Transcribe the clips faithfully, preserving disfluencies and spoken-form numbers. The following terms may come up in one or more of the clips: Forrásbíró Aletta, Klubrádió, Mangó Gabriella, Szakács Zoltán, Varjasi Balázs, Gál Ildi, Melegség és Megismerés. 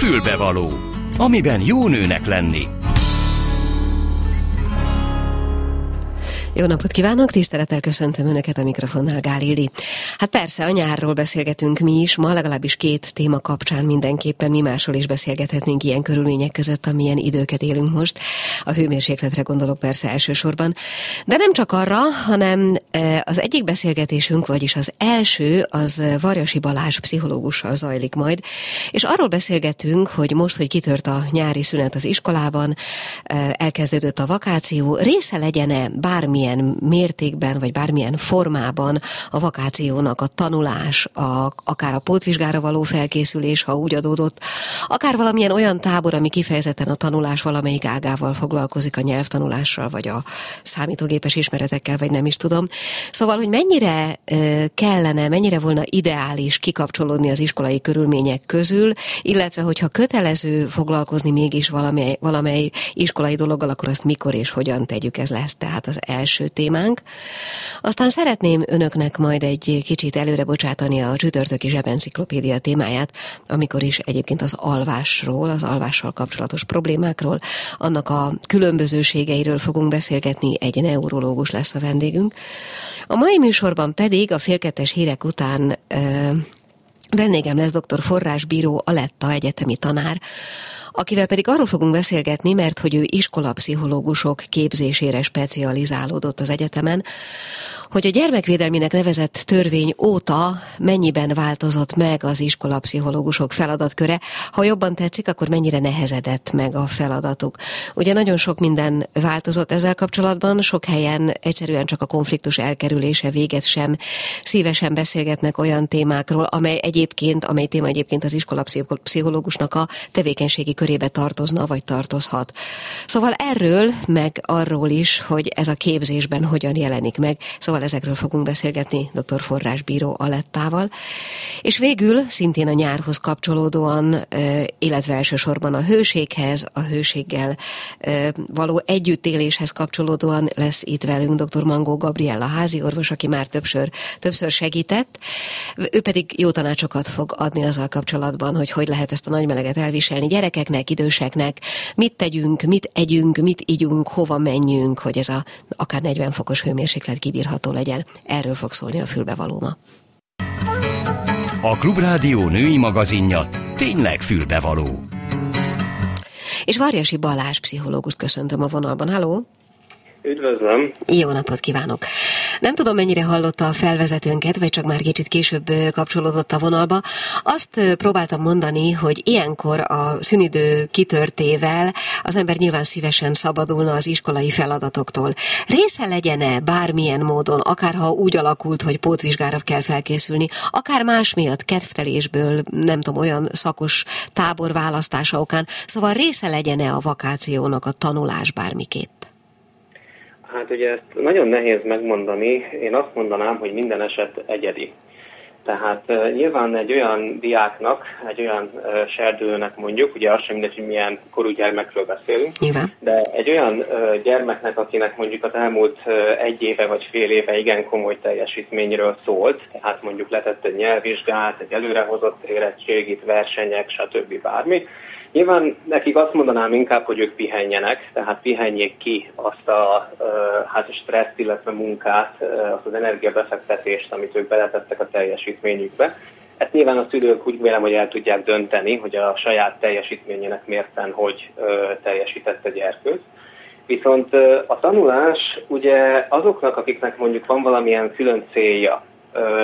Fülbevaló, amiben jó nőnek lenni. Jó napot kívánok, tisztelettel köszöntöm Önöket a mikrofonnál, Gál Ildi. Hát persze, a nyárról beszélgetünk mi is, ma legalábbis két téma kapcsán mindenképpen mi másról is beszélgethetnénk ilyen körülmények között, amilyen időket élünk most. A hőmérsékletre gondolok persze elsősorban. De nem csak arra, hanem az egyik beszélgetésünk, vagyis az első, az Varjasi Balázs pszichológussal zajlik majd. És arról beszélgetünk, hogy most, hogy kitört a nyári szünet az iskolában, elkezdődött a vakáció, része legyen-e bármilyen mértékben, vagy bármilyen formában a vakációnak a tanulás, a, akár a pótvizsgára való felkészülés, ha úgy adódott, akár valamilyen olyan tábor, ami kifejezetten a tanulás valamelyik ágával foglalkozik, a nyelvtanulással, vagy a számítógépes ismeretekkel, vagy nem is tudom. Szóval, hogy mennyire kellene, mennyire volna ideális kikapcsolódni az iskolai körülmények közül, illetve hogyha kötelező foglalkozni mégis valamely, valamely iskolai dologgal, akkor azt mikor és hogyan tegyük, ez lesz tehát az első témánk. Aztán szeretném önöknek majd egy kicsit előre bocsátani a csütörtöki zsebenciklopédia témáját, amikor is egyébként az alvásról, az alvással kapcsolatos problémákról, annak a különbözőségeiről fogunk beszélgetni, egy neurológus lesz a vendégünk. A mai műsorban pedig a fél kettes hírek után e, vendégem lesz dr. Forrásbíró Aletta egyetemi tanár, akivel pedig arról fogunk beszélgetni, mert hogy ő iskolapszichológusok képzésére specializálódott az egyetemen, hogy a gyermekvédelminek nevezett törvény óta mennyiben változott meg az iskolapszichológusok feladatköre, ha jobban tetszik, akkor mennyire nehezedett meg a feladatuk. Ugye nagyon sok minden változott ezzel kapcsolatban, sok helyen egyszerűen csak a konfliktus elkerülése véget sem szívesen beszélgetnek olyan témákról, amely egyébként, amely téma egyébként az iskolapszichológusnak a tevékenységi körébe tartozna, vagy tartozhat. Szóval erről, meg arról is, hogy ez a képzésben hogyan jelenik meg. Szóval ezekről fogunk beszélgetni dr. Forrásbíró Alettával. És végül szintén a nyárhoz kapcsolódóan, illetve elsősorban a hőséghez, a hőséggel való együttéléshez kapcsolódóan lesz itt velünk dr. Mangó Gabriella háziorvos, aki már többször, többször segített. Ő pedig jó tanácsokat fog adni azzal kapcsolatban, hogy hogy lehet ezt a nagy meleget elviselni gyerekeknek, időseknek, mit tegyünk, mit együnk, mit igyunk, hova menjünk, hogy ez a akár negyven fokos hőmérséklet kibírható legyen. Erről fog szólni a Fülbevaló ma. A Klubrádió női magazinja tényleg fülbevaló. És Varjasi Balázs pszichológust köszöntöm a vonalban. Halló! Üdvözlöm! Jó napot kívánok! Nem tudom, mennyire hallotta a felvezetőnket, vagy csak már kicsit később kapcsolódott a vonalba. Azt próbáltam mondani, hogy ilyenkor a szünidő kitörtével az ember nyilván szívesen szabadulna az iskolai feladatoktól. Része legyen-e bármilyen módon, akár ha úgy alakult, hogy pótvizsgára kell felkészülni, akár más miatt, kedvtelésből, nem tudom, olyan szakos tábor választása okán, szóval része legyen-e a vakációnak a tanulás bármiképp? Hát ugye ezt nagyon nehéz megmondani, én azt mondanám, hogy minden eset egyedi. Tehát nyilván egy olyan diáknak, egy olyan serdülőnek mondjuk, ugye az sem mindegy, hogy milyen korú gyermekről beszélünk, nyilván, de egy olyan gyermeknek, akinek mondjuk az elmúlt egy éve vagy fél éve igen komoly teljesítményről szólt, tehát mondjuk letett egy nyelvvizsgát, egy előrehozott érettségit, versenyek, stb. Bármi, nyilván nekik azt mondanám inkább, hogy ők pihenjenek, tehát pihenjék ki azt a hát stresszt, illetve munkát, azt az energiabefektetést, amit ők beletettek a teljesítményükbe. Ezt nyilván a szülők úgy vélem, hogy el tudják dönteni, hogy a saját teljesítményének mérten hogy teljesített a gyerkőt. Viszont a tanulás ugye azoknak, akiknek mondjuk van valamilyen külön célja,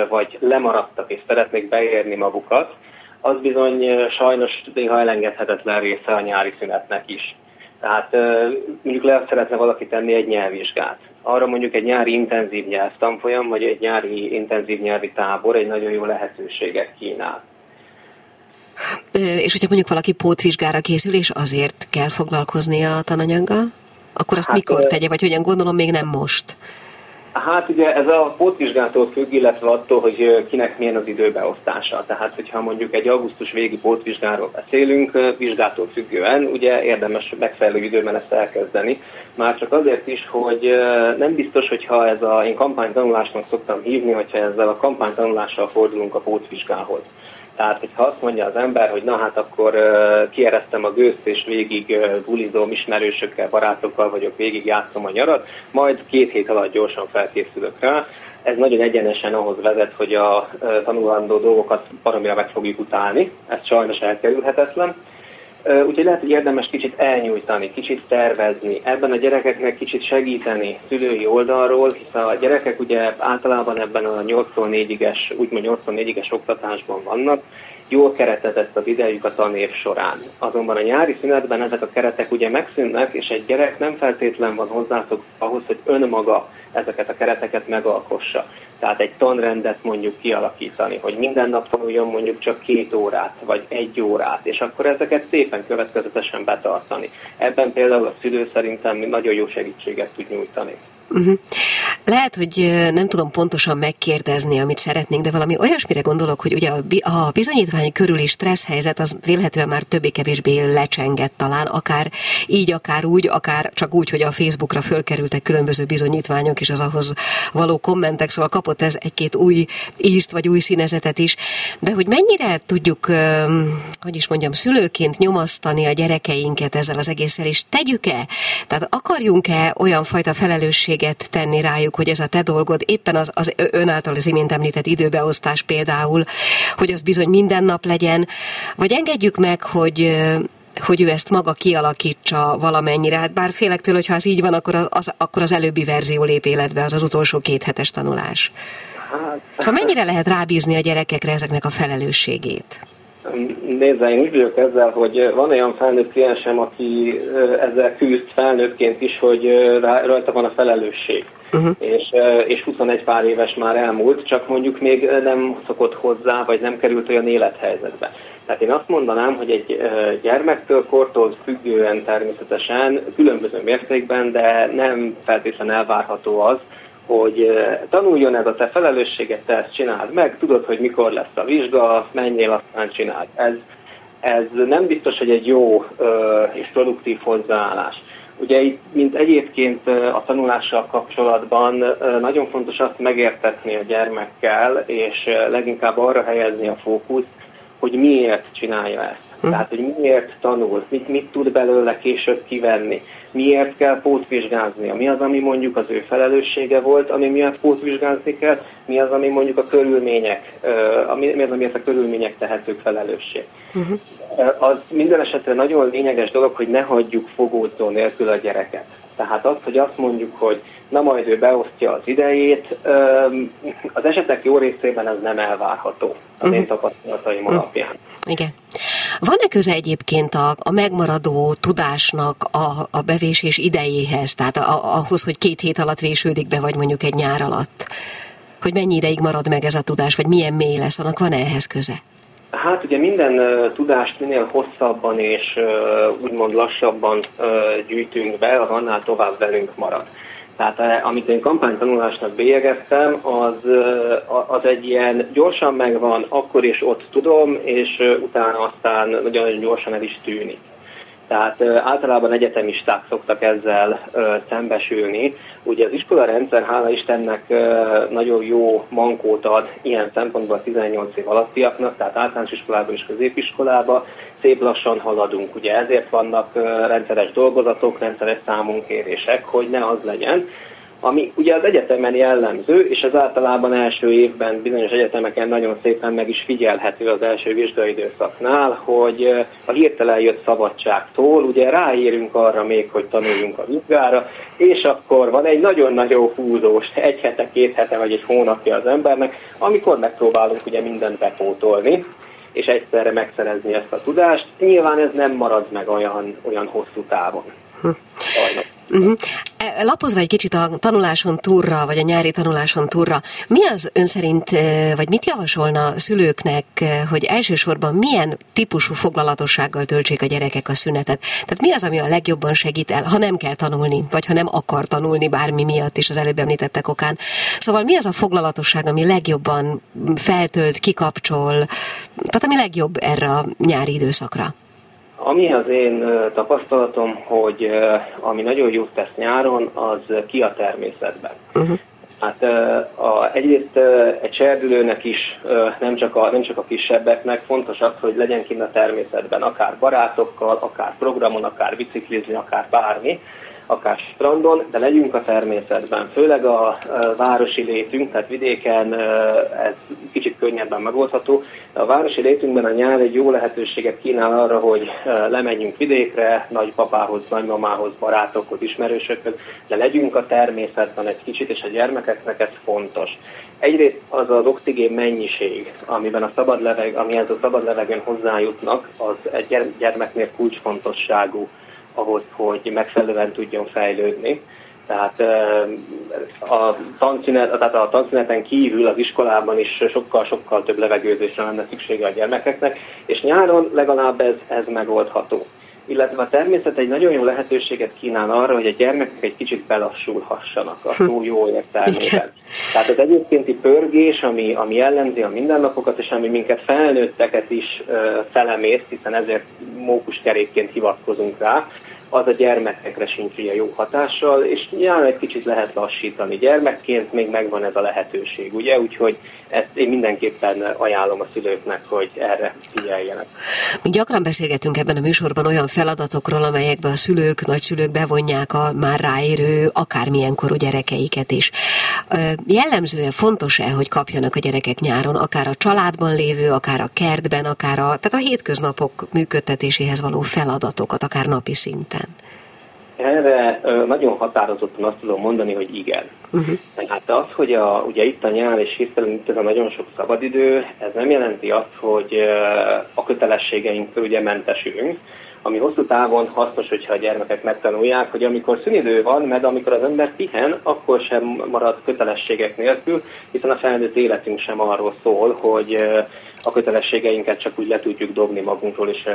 vagy lemaradtak és szeretnék beérni magukat, az bizony sajnos néha elengedhetetlen része a nyári szünetnek is. Tehát mondjuk le szeretne valaki tenni egy nyelvvizsgát. Arra mondjuk egy nyári intenzív nyelvtanfolyam, vagy egy nyári intenzív nyelvi tábor egy nagyon jó lehetőséget kínál. És hogyha mondjuk valaki pótvizsgára készül, és azért kell foglalkoznia a tananyaggal, akkor azt hát, mikor tegye, vagy hogyan, gondolom még nem most? Hát ugye ez a pótvizsgától függ, illetve attól, hogy kinek milyen az időbeosztása. Tehát, hogyha mondjuk egy augusztus végi pótvizsgáról beszélünk, vizsgától függően, ugye érdemes megfelelő időben ezt elkezdeni. Már csak azért is, hogy nem biztos, hogyha ez a, én kampánytanulásnak szoktam hívni, hogyha ezzel a kampánytanulással fordulunk a pótvizsgához. Tehát, hogyha azt mondja az ember, hogy na hát akkor uh, kieresztem a gőzt, és végig uh, bulizom ismerősökkel, barátokkal vagyok, végig játszom a nyarat, majd két hét alatt gyorsan felkészülök rá. Ez nagyon egyenesen ahhoz vezet, hogy a uh, tanulandó dolgokat baromira meg fogjuk utálni. Ez sajnos elkerülhetetlen. Uh, úgyhogy lehet, hogy érdemes kicsit elnyújtani, kicsit tervezni, ebben a gyerekeknek kicsit segíteni szülői oldalról, hiszen a gyerekek ugye általában ebben a nyolctól négyig-es, úgymond nyolctól négyig-es oktatásban vannak, jól keretezett az idejük a tanév során. Azonban a nyári szünetben ezek a keretek ugye megszűnnek, és egy gyerek nem feltétlen van hozzászokva ahhoz, hogy önmaga ezeket a kereteket megalkossa. Tehát egy tanrendet mondjuk kialakítani, hogy minden nap tanuljon mondjuk csak két órát, vagy egy órát, és akkor ezeket szépen következetesen betartani. Ebben például a szülő szerintem nagyon jó segítséget tud nyújtani. Uh-huh. Lehet, hogy nem tudom pontosan megkérdezni, amit szeretnénk, de valami olyasmire gondolok, hogy ugye a bizonyítvány körüli stressz helyzet az vélhetően már többé-kevésbé lecsengett talán, akár így, akár úgy, akár csak úgy, hogy a Facebookra fölkerültek különböző bizonyítványok és az ahhoz való kommentek, szóval kapott ez egy-két új ízt vagy új színezetet is, de hogy mennyire tudjuk, hogy is mondjam, szülőként nyomasztani a gyerekeinket ezzel az egésszel, és tegyük-e? Tehát akarjunk-e olyan fajta felelősség tenni rájuk, hogy ez a te dolgod, éppen az, az ön által az imént említett időbeosztás például, hogy az bizony minden nap legyen, vagy engedjük meg, hogy, hogy ő ezt maga kialakítsa valamennyire, hát bár félek tőle, hogyha ez így van, akkor az, az, akkor az előbbi verzió lép életbe, az az utolsó két hetes tanulás. Szóval mennyire lehet rábízni a gyerekekre ezeknek a felelősségét? Nézze, én úgy vagyok ezzel, hogy van olyan felnőtt kliensem, aki ezzel küzd felnőttként is, hogy rajta van a felelősség. Uh-huh. És, és huszonegy pár éves már elmúlt, csak mondjuk még nem szokott hozzá, vagy nem került olyan élethelyzetbe. Tehát én azt mondanám, hogy egy gyermektől, kortól függően természetesen, különböző mértékben, de nem feltétlenül elvárható az, hogy tanuljon ez a te felelősséget, te ezt csináld meg, tudod, hogy mikor lesz a vizsga, menjél, aztán csináld. Ez, ez nem biztos, hogy egy jó és produktív hozzáállás. Ugye itt, mint egyébként a tanulással kapcsolatban nagyon fontos azt megértetni a gyermekkel, és leginkább arra helyezni a fókuszt, hogy miért csinálja ezt. Tehát, hogy miért tanul, mit, mit tud belőle később kivenni, miért kell pótvizsgáznia, mi az, ami mondjuk az ő felelőssége volt, ami miatt pótvizsgázni kell, mi az, ami mondjuk a körülmények, mi az, amiért a körülmények tehetők felelősség. Uh-huh. Az minden esetre nagyon lényeges dolog, hogy ne hagyjuk fogódzó nélkül a gyereket. Tehát az, hogy azt mondjuk, hogy na majd ő beosztja az idejét, az esetek jó részében ez nem elvárható az én tapasztalataim uh-huh. alapján. Igen. Van-e köze egyébként a, a megmaradó tudásnak a, a bevésés idejéhez, tehát a, ahhoz, hogy két hét alatt vésődik be, vagy mondjuk egy nyár alatt? Hogy mennyi ideig marad meg ez a tudás, vagy milyen mély lesz, annak van-e ehhez köze? Hát ugye minden uh, tudást minél hosszabban és uh, úgymond lassabban uh, gyűjtünk be, az annál tovább velünk marad. Tehát amit én kampánytanulásnak bélyegeztem, az, az egy ilyen gyorsan megvan, akkor és ott tudom, és utána aztán nagyon gyorsan el is tűnik. Tehát általában egyetemisták szoktak ezzel szembesülni. Ugye az iskolarendszer, hála Istennek, nagyon jó mankót ad ilyen szempontból a tizennyolc év alattiaknak, tehát általános iskolába és középiskolába szép lassan haladunk. Ugye ezért vannak rendszeres dolgozatok, rendszeres számunkérések, hogy ne az legyen, ami ugye az egyetemen jellemző, és az általában első évben bizonyos egyetemeken nagyon szépen meg is figyelhető az első vizsgaidőszaknál, hogy a hirtelen jött szabadságtól, ugye ráérünk arra még, hogy tanuljunk a vizsgára, és akkor van egy nagyon-nagyon húzós, egy hete, két hete vagy egy hónapja az embernek, amikor megpróbálunk ugye mindent bepótolni, és egyszerre megszerezni ezt a tudást. Nyilván ez nem marad meg olyan, olyan hosszú távon. Sajnos. Uh-huh. Lapozva egy kicsit a tanuláson túlra, vagy a nyári tanuláson túlra, mi az ön szerint, vagy mit javasolna szülőknek, hogy elsősorban milyen típusú foglalatossággal töltsék a gyerekek a szünetet? Tehát mi az, ami a legjobban segít el, ha nem kell tanulni, vagy ha nem akar tanulni bármi miatt is az előbb említettek okán? Szóval mi az a foglalatosság, ami legjobban feltölt, kikapcsol, tehát ami legjobb erre a nyári időszakra? Ami az én tapasztalatom, hogy ami nagyon jót tesz nyáron, az ki a természetben. Uh-huh. Hát a, egyrészt egy serdülőnek is, nem csak, a, nem csak a kisebbeknek fontos az, hogy legyen kint a természetben, akár barátokkal, akár programon, akár biciklizni, akár bármi, akár strandon, de legyünk a természetben. Főleg a városi létünk, tehát vidéken ez kicsit könnyebben megoldható, de a városi létünkben a nyár egy jó lehetőséget kínál arra, hogy lemenjünk vidékre, nagypapához, nagymamához, barátokhoz, ismerősökhöz, de legyünk a természetben egy kicsit, és a gyermekeknek ez fontos. Egyrészt az az oxigén mennyiség, amiben a szabad leveg, amihez a szabad levegőn hozzájutnak, az egy gyermeknél kulcsfontosságú, ahhoz, hogy megfelelően tudjon fejlődni. Tehát a, tanszünet, tehát a tanszüneten kívül az iskolában is sokkal-sokkal több levegőzésre lenne szüksége a gyermekeknek, és nyáron legalább ez, ez megoldható. Illetve a természet egy nagyon jó lehetőséget kínál arra, hogy a gyermekek egy kicsit belassulhassanak a szó jó értelmében. Tehát az egyébkénti pörgés, ami, ami jellemzi a mindennapokat, és ami minket felnőtteket is felemért, hiszen ezért mókuskerékként hivatkozunk rá, az a gyermekekre sincs ilyen jó hatással, és nyilván egy kicsit lehet lassítani. Gyermekként még megvan ez a lehetőség, ugye? Úgyhogy ezt én mindenképpen ajánlom a szülőknek, hogy erre figyeljenek. Gyakran beszélgetünk ebben a műsorban olyan feladatokról, amelyekbe a szülők, nagyszülők bevonják a már ráérő, akármilyen korú gyerekeiket is. Jellemzően fontos-e, hogy kapjanak a gyerekek nyáron, akár a családban lévő, akár a kertben, akár a, tehát a hétköznapok működtetéséhez való feladatokat, akár napi szinten? Erre nagyon határozottan azt tudom mondani, hogy igen. Uh-huh. Hát az, hogy a, ugye itt a nyár és hirtelen itt ez a nagyon sok szabadidő, ez nem jelenti azt, hogy a kötelességeinktől ugye mentesülünk, ami hosszú távon hasznos, hogyha a gyermekek megtanulják, hogy amikor szünidő van, mert amikor az ember pihen, akkor sem marad kötelességek nélkül, hiszen a felnőtt életünk sem arról szól, hogy a kötelességeinket csak úgy le tudjuk dobni magunkról, és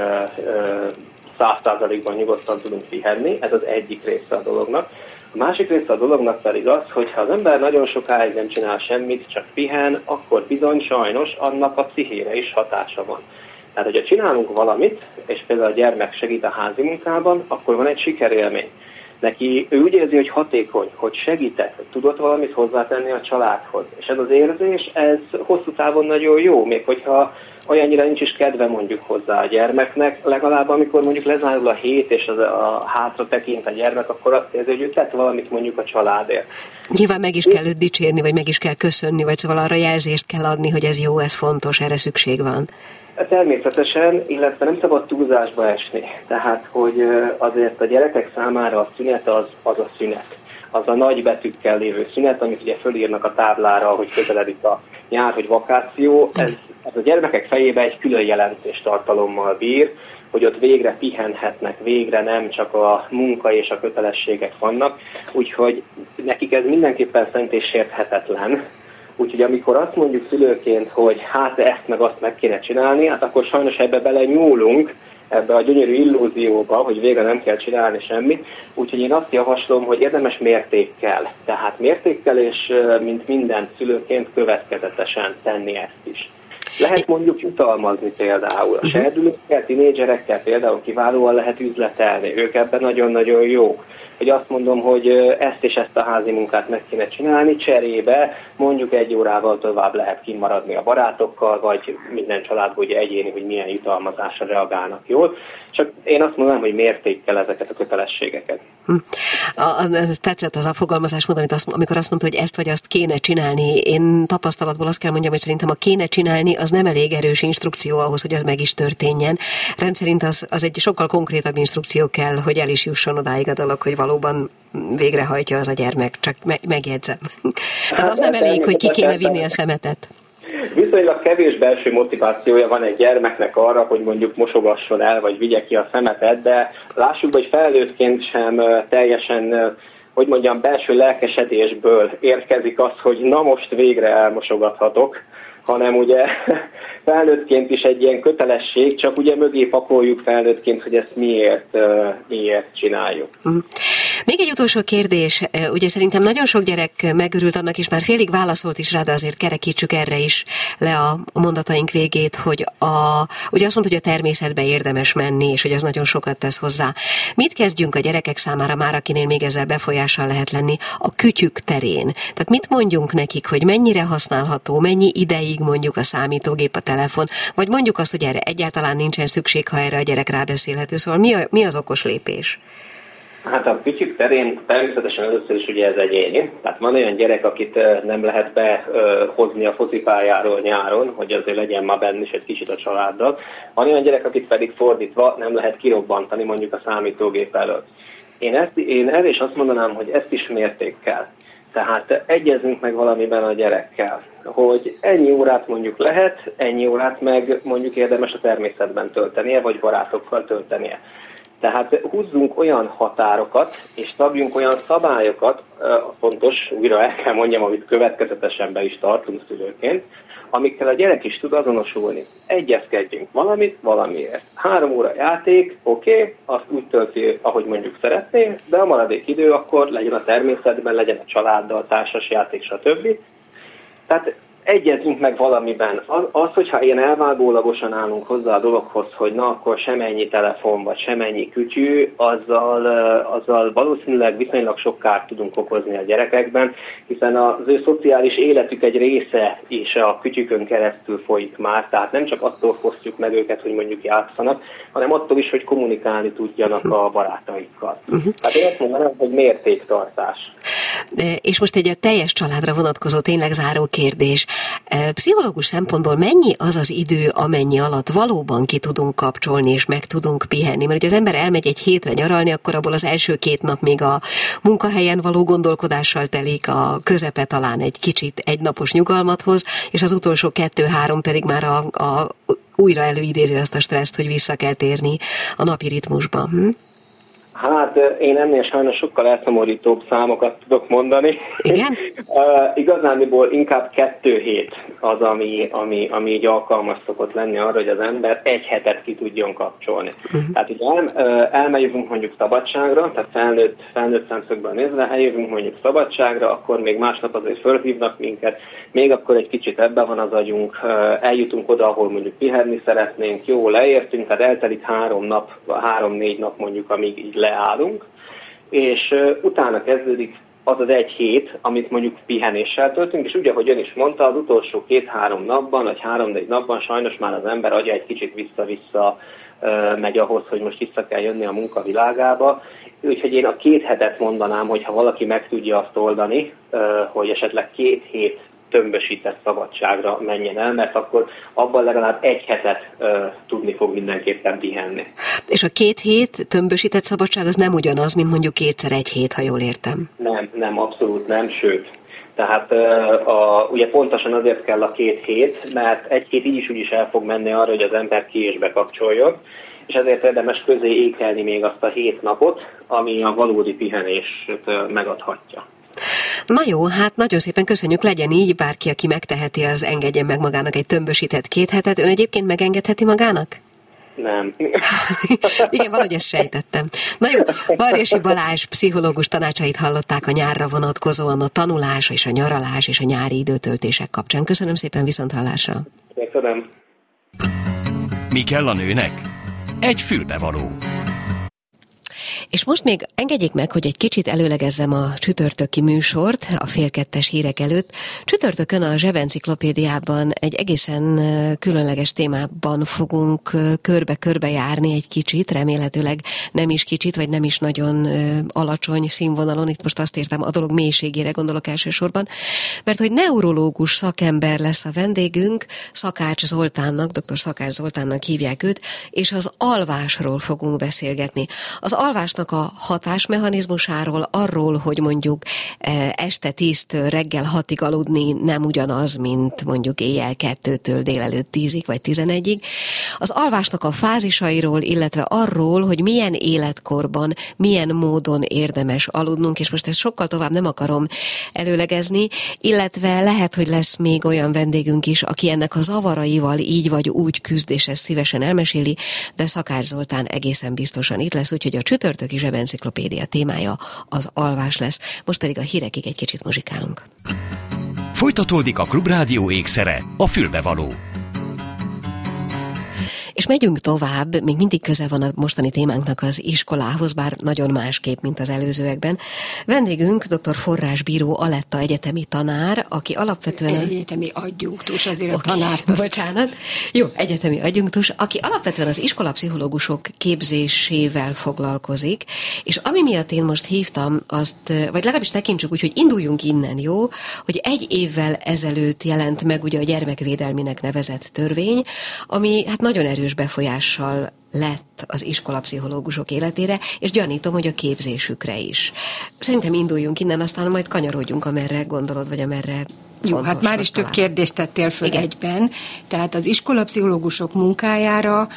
száz százalékban nyugodtan tudunk pihenni, ez az egyik része a dolognak. A másik része a dolognak pedig az, hogy ha az ember nagyon sokáig nem csinál semmit, csak pihen, akkor bizony sajnos annak a pszichére is hatása van. Tehát, hogyha csinálunk valamit, és például a gyermek segít a házi munkában, akkor van egy sikerélmény. Neki ő úgy érzi, hogy hatékony, hogy segített, hogy tudott valamit hozzátenni a családhoz. És ez az érzés, ez hosszú távon nagyon jó, még hogyha olyannyira nincs is kedve mondjuk hozzá a gyermeknek, legalább amikor mondjuk lezárul a hét, és az a hátra tekint a gyermek, akkor azt érzi, hogy ő tett valamit mondjuk a családért. Nyilván meg is kell őt dicsérni, vagy meg is kell köszönni, vagy szóval arra jelzést kell adni, hogy ez jó, ez fontos, erre szükség van. Természetesen, illetve nem szabad túlzásba esni. Tehát, hogy azért a gyerekek számára a szünet az, az a szünet. Az a nagy betűkkel lévő szünet, amit ugye fölírnak a táblára, hogy közeledik a nyár, hogy vakáció. Ez, ez a gyermekek fejében egy külön jelentéstartalommal bír, hogy ott végre pihenhetnek, végre nem csak a munka és a kötelességek vannak. Úgyhogy nekik ez mindenképpen szent és sérthetetlen. Úgyhogy amikor azt mondjuk szülőként, hogy hát ezt meg azt meg kéne csinálni, hát akkor sajnos ebbe bele nyúlunk, ebbe a gyönyörű illúzióba, hogy végre nem kell csinálni semmit. Úgyhogy én azt javaslom, hogy érdemes mértékkel. Tehát mértékkel és mint minden szülőként következetesen tenni ezt is. Lehet mondjuk jutalmazni például. A serdülőkkel, tinédzserekkel például kiválóan lehet üzletelni. Ők ebben nagyon-nagyon jók. Hogy azt mondom, hogy ezt és ezt a házi munkát meg kéne csinálni, cserébe mondjuk egy órával tovább lehet kimaradni a barátokkal, vagy minden családból ugye egyéni, hogy milyen jutalmazásra reagálnak jól. Csak én azt mondanám, hogy mértékkel ezeket a kötelességeket. Ez tetszett az a fogalmazásmód, amit azt, amikor azt mondta, hogy ezt vagy azt kéne csinálni. Én tapasztalatból azt kell mondjam, hogy szerintem a kéne csinálni az nem elég erős instrukció ahhoz, hogy az meg is történjen. Rendszerint az, az egy sokkal konkrétabb instrukció kell, hogy el is jusson odáig a dolog, hogy valóban végrehajtja az a gyermek, csak me- megjegyzem. Tehát az nem elég, hogy ki kéne vinni a szemetet. Viszonylag kevés belső motivációja van egy gyermeknek arra, hogy mondjuk mosogasson el, vagy vigye ki a szemetet, de lássuk, hogy felnőttként sem teljesen, hogy mondjam, belső lelkesedésből érkezik az, hogy na most végre elmosogathatok, hanem ugye felnőttként is egy ilyen kötelesség, csak ugye mögé pakoljuk felnőttként, hogy ezt miért, miért csináljuk. Még egy utolsó kérdés, ugye szerintem nagyon sok gyerek megörült annak, és már félig válaszolt is rá, de azért kerekítsük erre is le a mondataink végét, hogy a, ugye azt mondta, hogy a természetbe érdemes menni, és hogy az nagyon sokat tesz hozzá. Mit kezdjünk a gyerekek számára már, akinél még ezzel befolyással lehet lenni, a kütyük terén? Tehát mit mondjunk nekik, hogy mennyire használható, mennyi ideig mondjuk a számítógép, a telefon, vagy mondjuk azt, hogy erre egyáltalán nincsen szükség, ha erre a gyerek rábeszélhető. Szóval mi, a, mi az okos lépés? Hát a kütyük terén természetesen először is ugye ez egyéni. Tehát van olyan gyerek, akit nem lehet behozni a focipályáról nyáron, hogy azért legyen ma benn is egy kicsit a családdal. Van olyan gyerek, akit pedig fordítva nem lehet kirobbantani mondjuk a számítógép elől. Én, ezt, én erre is azt mondanám, hogy ezt is mértékkel. Tehát egyezünk meg valamiben a gyerekkel, hogy ennyi órát mondjuk lehet, ennyi órát meg mondjuk érdemes a természetben töltenie, vagy barátokkal töltenie. Tehát húzzunk olyan határokat, és szabjunk olyan szabályokat, fontos, újra el kell mondjam, amit következetesen be is tartunk szülőként, amikkel a gyerek is tud azonosulni. Egyezkedjünk valamit, valamiért. Három óra játék, oké, okay, azt úgy tölti, ahogy mondjuk szeretné, de a maradék idő akkor legyen a természetben, legyen a családdal, társas játék, stb. Tehát egyezünk meg valamiben. Az, az, hogyha ilyen elvágólagosan állunk hozzá a dologhoz, hogy na, akkor sem ennyi telefon, vagy sem ennyi kütyű, azzal, azzal valószínűleg viszonylag sok kárt tudunk okozni a gyerekekben, hiszen az ő szociális életük egy része is a kütyükön keresztül folyik már, tehát nem csak attól fosztjuk meg őket, hogy mondjuk játszanak, hanem attól is, hogy kommunikálni tudjanak a barátaikkal. Uh-huh. Hát én azt mondanám, hogy mértéktartás. És most egy a teljes családra vonatkozó tényleg záró kérdés. Pszichológus szempontból mennyi az az idő, amennyi alatt valóban ki tudunk kapcsolni és meg tudunk pihenni? Mert hogyha az ember elmegy egy hétre nyaralni, akkor abból az első két nap még a munkahelyen való gondolkodással telik, a közepe talán egy kicsit egynapos nyugalmat hoz, és az utolsó kettő-három pedig már a, a, újra előidézi azt a stresszt, hogy vissza kell térni a napi ritmusba. Hm? Hát én ennél sajnos sokkal elszomorítóbb számokat tudok mondani. Igen? uh, igazániból inkább kettő hét az, ami, ami, ami így alkalmas szokott lenni arra, hogy az ember egy hetet ki tudjon kapcsolni. Uh-huh. Tehát ugye el, uh, elmegyünk mondjuk szabadságra, tehát felnőtt, felnőtt szemszögből nézve, eljövünk mondjuk szabadságra, akkor még másnap azért fölhívnak minket, még akkor egy kicsit ebben van az agyunk, uh, eljutunk oda, ahol mondjuk pihenni szeretnénk, jó, leértünk, tehát eltelik három nap, három-négy nap mondjuk, amíg így leállunk, és utána kezdődik az az egy hét, amit mondjuk pihenéssel töltünk, és ugye, ahogy ön is mondta, az utolsó két-három napban, vagy három-négy napban sajnos már az ember agya egy kicsit vissza-vissza megy ahhoz, hogy most vissza kell jönni a munkavilágába. Úgyhogy én a két hetet mondanám, hogyha valaki meg tudja azt oldani, hogy esetleg két hét tömbösített szabadságra menjen el, mert akkor abban legalább egy hetet ö, tudni fog mindenképpen pihenni. És a két hét tömbösített szabadság az nem ugyanaz, mint mondjuk kétszer egy hét, ha jól értem. Nem, nem, abszolút nem, sőt. Tehát a, ugye pontosan azért kell a két hét, mert egy hét így is úgy is el fog menni arra, hogy az ember ki és bekapcsoljon, és ezért érdemes közé ékelni még azt a hét napot, ami a valódi pihenést megadhatja. Na jó, hát nagyon szépen köszönjük, legyen így, bárki, aki megteheti, az engedjen meg magának egy tömbösített két hetet. Ön egyébként megengedheti magának? Nem. Igen, valahogy ezt sejtettem. Na jó, Varjasi Balázs pszichológus tanácsait hallották a nyárra vonatkozóan, a tanulás és a nyaralás és a nyári időtöltések kapcsán. Köszönöm szépen, viszonthallásra. Köszönöm. Mi kell a nőnek? Egy fülbevaló. És most még engedjék meg, hogy egy kicsit előlegezzem a csütörtöki műsort a fél kettes hírek előtt. Csütörtökön a Zsebenciklopédiában egy egészen különleges témában fogunk körbe-körbe járni egy kicsit, remélhetőleg nem is kicsit, vagy nem is nagyon alacsony színvonalon, itt most azt értem, a dolog mélységére gondolok elsősorban, mert hogy neurológus szakember lesz a vendégünk, Szakács Zoltánnak, dr. Szakács Zoltánnak hívják őt, és az alvásról fogunk beszélgetni. Az alvásnak a hatásmechanizmusáról, arról, hogy mondjuk este tíztől reggel hatig aludni nem ugyanaz, mint mondjuk éjjel kettőtől délelőtt tízig vagy tizenegyig. Az alvásnak a fázisairól, illetve arról, hogy milyen életkorban, milyen módon érdemes aludnunk, és most ezt sokkal tovább nem akarom előlegezni, illetve lehet, hogy lesz még olyan vendégünk is, aki ennek a zavaraival így vagy úgy küzd, és ezt szívesen elmeséli, de Szakács Zoltán egészen biztosan itt lesz, úgyhogy a csütörtök ifjúsági zsebenciklopédia témája az alvás lesz. Most pedig a hírekig egy kicsit muzsikálunk. Folytatódik a Klubrádió ékszere, a fülbevaló. És megyünk tovább, még mindig közel van a mostani témánknak az iskolához, bár nagyon másképp, mint az előzőekben. Vendégünk dr. Forrásbíró Aletta egyetemi tanár, aki alapvetően... Egyetemi adjunktus, azért okay, a tanárt azt... Bocsánat. Jó, egyetemi adjunktus, aki alapvetően az iskolapszichológusok képzésével foglalkozik, és ami miatt én most hívtam azt, vagy legalábbis tekintsük úgy, hogy induljunk innen, jó? Hogy egy évvel ezelőtt jelent meg ugye a gyermekvédelminek nevezett törvény, ami hát nagyon erős befolyással lett az iskolapszichológusok életére, és gyanítom, hogy a képzésükre is. Szerintem induljunk innen, aztán majd kanyarodjunk, amerre gondolod, vagy amerre... Jó, hát már is több kérdést tettél föl egyben. Tehát az iskolapszichológusok munkájára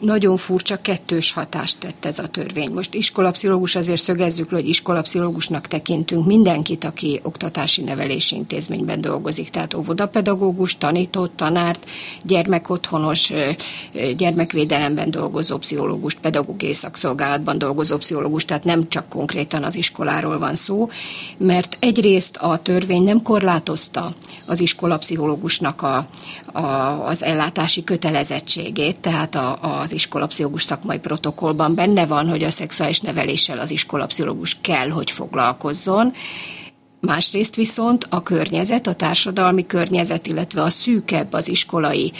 nagyon furcsa kettős hatást tett ez a törvény. Most iskolapszichológus, azért szögezzük le, hogy iskolapszichológusnak tekintünk mindenkit, aki oktatási nevelési intézményben dolgozik. Tehát óvodapedagógus, tanítót, tanárt, gyermekotthonos, gyermekvédelemben dolgozó pszichológust, pedagógiai szakszolgálatban dolgozó pszichológust, tehát nem csak konkrétan az iskoláról van szó, mert egyrészt a törvény nem korlátozta az iskolapszichológusnak a, a, az ellátási kötelezettségét, tehát a, az iskolapszichológus szakmai protokollban benne van, hogy a szexuális neveléssel az iskolapszichológus kell, hogy foglalkozzon. Másrészt viszont a környezet, a társadalmi környezet, illetve a szűkebb az iskolai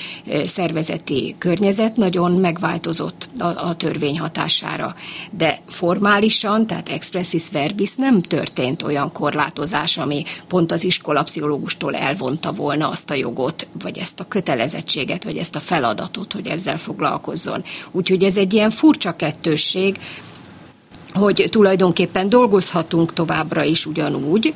szervezeti környezet nagyon megváltozott a, a törvény hatására. De formálisan, tehát expressis verbis nem történt olyan korlátozás, ami pont az iskolapszichológustól elvonta volna azt a jogot, vagy ezt a kötelezettséget, vagy ezt a feladatot, hogy ezzel foglalkozzon. Úgyhogy ez egy ilyen furcsa kettősség, hogy tulajdonképpen dolgozhatunk továbbra is ugyanúgy,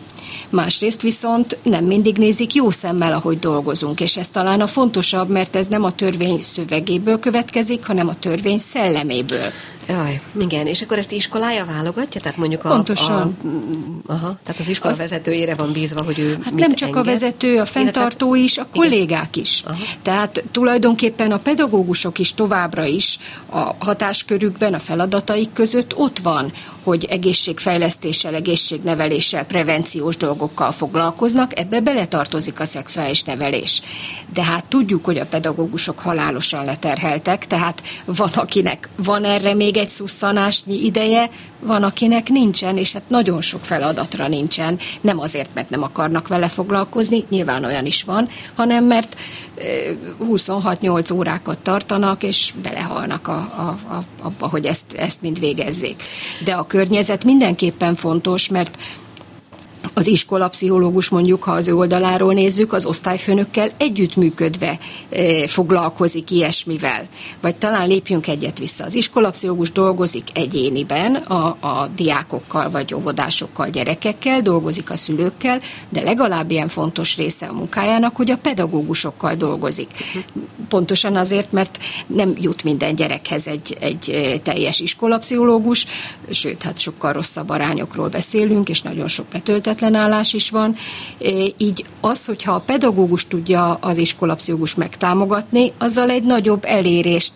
másrészt viszont nem mindig nézik jó szemmel, ahogy dolgozunk, és ez talán a fontosabb, mert ez nem a törvény szövegéből következik, hanem a törvény szelleméből. Jaj, igen, és akkor ezt iskolája válogatja? Tehát mondjuk a, pontosan. A, aha, tehát az iskola Azt, vezetőjére van bízva, hogy ő hát mit nem csak enged. A vezető, a fenntartó is, a kollégák igen. is. Aha. Tehát tulajdonképpen a pedagógusok is továbbra is a hatáskörükben, a feladataik között ott van, hogy egészségfejlesztéssel, egészségneveléssel, prevenciós dolgokkal foglalkoznak, ebbe beletartozik a szexuális nevelés. De hát tudjuk, hogy a pedagógusok halálosan leterheltek, tehát van, akinek van erre még egy szusszanásnyi ideje, van, akinek nincsen, és hát nagyon sok feladatra nincsen. Nem azért, mert nem akarnak vele foglalkozni, nyilván olyan is van, hanem mert huszonhat-nyolc órákat tartanak, és belehalnak a, a, a, abba, hogy ezt, ezt mind végezzék. De a környezet mindenképpen fontos, mert az iskolapszichológus, mondjuk, ha az ő oldaláról nézzük, az osztályfőnökkel együttműködve e, foglalkozik ilyesmivel. Vagy talán lépjünk egyet vissza. Az iskolapszichológus dolgozik egyéniben a, a diákokkal, vagy óvodásokkal, gyerekekkel, dolgozik a szülőkkel, de legalább ilyen fontos része a munkájának, hogy a pedagógusokkal dolgozik. Pontosan azért, mert nem jut minden gyerekhez egy, egy teljes iskolapszichológus, sőt, hát sokkal rosszabb arányokról beszélünk, és nagyon sok betöltetlen állás is van, így az, hogyha a pedagógus tudja az iskolapszichológus megtámogatni, azzal egy nagyobb elérést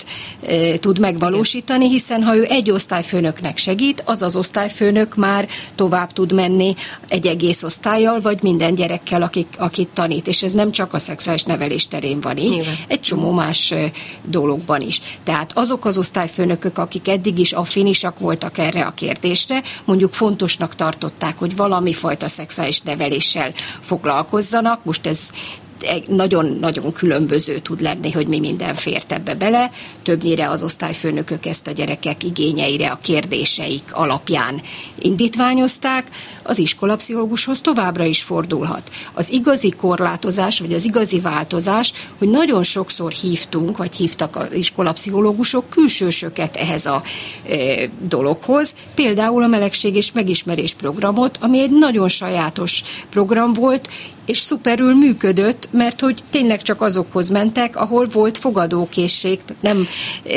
tud megvalósítani, hiszen ha ő egy osztályfőnöknek segít, az az osztályfőnök már tovább tud menni egy egész osztállyal, vagy minden gyerekkel, akik, akit tanít, és ez nem csak a szexuális nevelés terén van így, igen. egy csomó más dologban is. Tehát azok az osztályfőnökök, akik eddig is affinisak voltak erre a kérdésre, mondjuk fontosnak tartották, hogy valami fajta a szexuális neveléssel foglalkozzanak. Most ez nagyon-nagyon különböző tud lenni, hogy mi minden fért ebbe bele. Többnyire az osztályfőnökök ezt a gyerekek igényeire, a kérdéseik alapján indítványozták. Az iskolapszichológushoz továbbra is fordulhat. Az igazi korlátozás, vagy az igazi változás, hogy nagyon sokszor hívtunk, vagy hívtak az iskolapszichológusok külsősöket ehhez a e, dologhoz. Például a Melegség és Megismerés programot, ami egy nagyon sajátos program volt, és szuperül működött, mert hogy tényleg csak azokhoz mentek, ahol volt fogadókészség, nem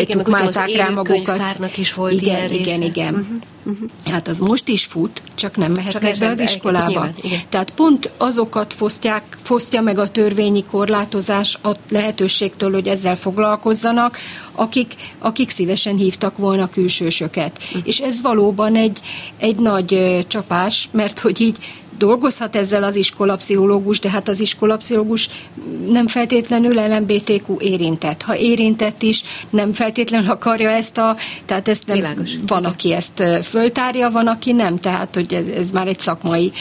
tukmálták rá magukat. Is volt igen, ilyen igen, része. igen. Uh-huh. Uh-huh. Hát az most is fut, csak nem mehetnek be az iskolába. Nyilván, Tehát pont azokat fosztják, fosztja meg a törvényi korlátozás a lehetőségtől, hogy ezzel foglalkozzanak, akik, akik szívesen hívtak volna külsősöket. Uh-huh. És ez valóban egy, egy nagy ö, csapás, mert hogy így dolgozhat ezzel az iskolapszichológus, de hát az iskolapszichológus nem feltétlenül el em bé té kú érintett. Ha érintett is, nem feltétlenül akarja ezt a... Tehát ezt nem, van, aki ezt föltárja, van, aki nem. Tehát, hogy ez, ez már egy szakmai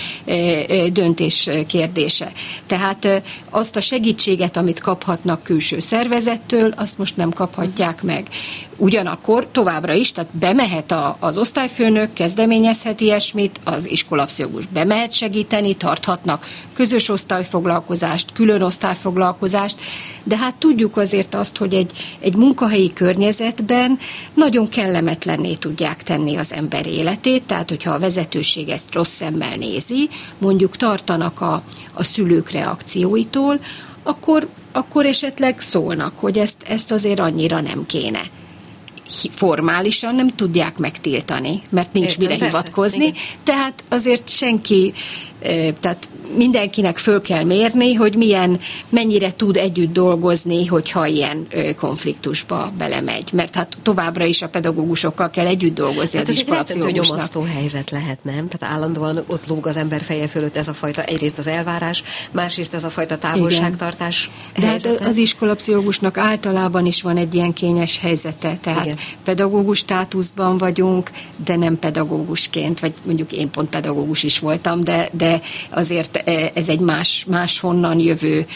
döntés kérdése. Tehát azt a segítséget, amit kaphatnak külső szervezettől, azt most nem kaphatják meg. Ugyanakkor továbbra is, tehát bemehet a, az osztályfőnök, kezdeményezhet ilyesmit, az iskolapszichológus bemehet segíteni, tarthatnak közös osztályfoglalkozást, külön osztályfoglalkozást, de hát tudjuk azért azt, hogy egy, egy munkahelyi környezetben nagyon kellemetlenné tudják tenni az ember életét, tehát hogyha a vezetőség ezt rossz szemmel nézi, mondjuk tartanak a, a szülők reakcióitól, akkor, akkor esetleg szólnak, hogy ezt, ezt azért annyira nem kéne. Formálisan nem tudják megtiltani, mert nincs Értem, mire persze, hivatkozni, igen. Tehát azért senki, tehát mindenkinek föl kell mérni, hogy milyen, mennyire tud együtt dolgozni, hogyha ilyen konfliktusba belemegy, mert hát továbbra is a pedagógusokkal kell együtt dolgozni, hát az iskolapszichológusnak. Ez egy rettentő nyomasztó helyzet lehet, nem? Tehát állandóan ott lóg az ember feje fölött ez a fajta, egyrészt az elvárás, másrészt ez a fajta távolságtartás igen. helyzete. De az iskolapszichológusnak általában is van egy ilyen kényes helyzete, tehát igen. pedagógus státuszban vagyunk, de nem pedagógusként, vagy mondjuk én pont pedagógus is voltam, de, de azért ez egy más, máshonnan jövő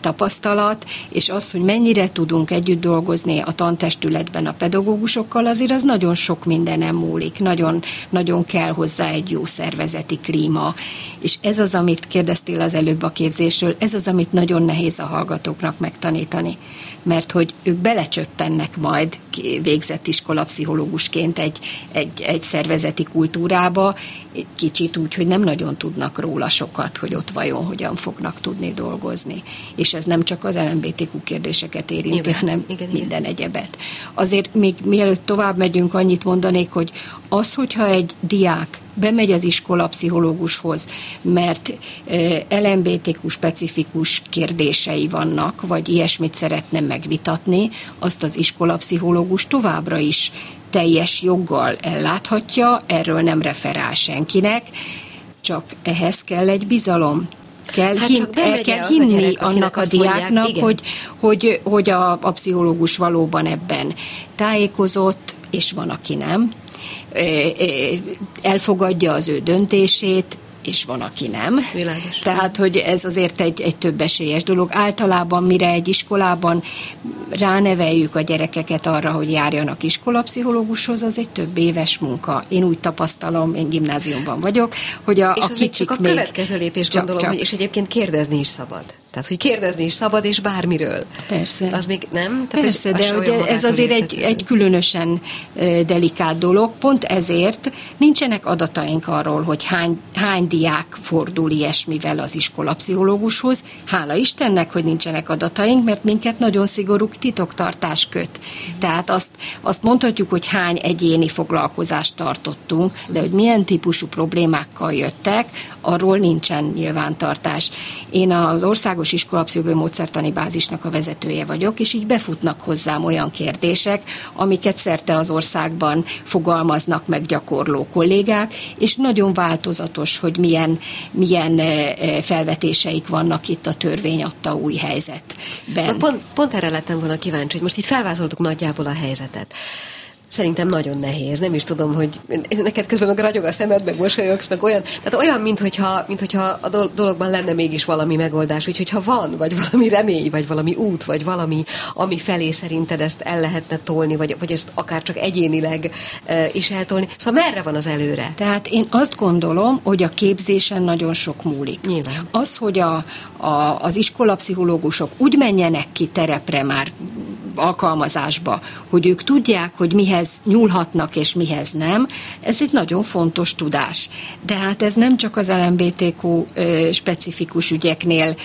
tapasztalat, és az, hogy mennyire tudunk együtt dolgozni a tantestületben a pedagógusokkal, azért az nagyon sok mindenen múlik, nagyon, nagyon kell hozzá egy jó szervezeti klíma, és ez az, amit kérdeztél az előbb a képzésről, ez az, amit nagyon nehéz a hallgatóknak megtanítani, mert hogy ők belecsöppennek majd végzett iskolapszichológusként egy, egy, egy szervezeti kultúrába, kicsit úgy, hogy nem nagyon tudnak róla sokat, hogy ott vajon hogyan fognak tudni dolgozni. És ez nem csak az el em bé té kú kérdéseket érinti, igen, hanem igen, minden igen. egyebet. Azért még mielőtt tovább megyünk, annyit mondanék, hogy az, hogyha egy diák bemegy az iskolapszichológushoz, mert el em bé té kú specifikus kérdései vannak, vagy ilyesmit szeretne megvitatni, azt az iskolapszichológus továbbra is teljes joggal elláthatja, erről nem referál senkinek, csak ehhez kell egy bizalom. Kell hát hin- el kell hinni a gyerek, annak a diáknak, mondják, hogy, hogy, hogy a, a pszichológus valóban ebben tájékozott, és van, aki nem. Elfogadja az ő döntését, és van, aki nem. Világos. Tehát, hogy ez azért egy, egy több esélyes dolog. Általában, mire egy iskolában ráneveljük a gyerekeket arra, hogy járjanak iskolapszichológushoz, az egy több éves munka. Én úgy tapasztalom, én gimnáziumban vagyok, hogy a, és a kicsik csak a még... És a következő lépés csak, gondolom, csak. Hogy, és egyébként kérdezni is szabad. Tehát, hogy kérdezni is szabad, és bármiről. Persze. Az még nem? Tehát persze, de ugye ez azért egy, egy különösen delikát dolog. Pont ezért nincsenek adataink arról, hogy hány, hány diák fordul ilyesmivel az iskolapszichológushoz. Hála Istennek, hogy nincsenek adataink, mert minket nagyon szigorú titoktartás köt. Tehát azt, azt mondhatjuk, hogy hány egyéni foglalkozást tartottunk, de hogy milyen típusú problémákkal jöttek, arról nincsen nyilvántartás. Én az ország iskolapszichológiai módszertani bázisnak a vezetője vagyok, és így befutnak hozzám olyan kérdések, amiket szerte az országban fogalmaznak meg gyakorló kollégák, és nagyon változatos, hogy milyen, milyen felvetéseik vannak itt a törvény adta új helyzetben. Pont, pont erre lettem volna kíváncsi, hogy most itt felvázoltuk nagyjából a helyzetet. Szerintem nagyon nehéz, nem is tudom, hogy neked közben meg ragyog a szemed, meg mosolyogsz, meg olyan, tehát olyan, minthogyha, minthogyha a dologban lenne mégis valami megoldás, úgyhogy ha van, vagy valami remény, vagy valami út, vagy valami, ami felé szerinted ezt el lehetne tolni, vagy, vagy ezt akár csak egyénileg e, is eltolni. Szóval merre van az előre? Tehát én azt gondolom, hogy a képzésen nagyon sok múlik. Nyilván. Az, hogy a, a, az iskolapszichológusok úgy menjenek ki terepre már, alkalmazásba, hogy ők tudják, hogy mihez nyúlhatnak és mihez nem, ez egy nagyon fontos tudás. De hát ez nem csak az el em bé té kú specifikus ügyeknél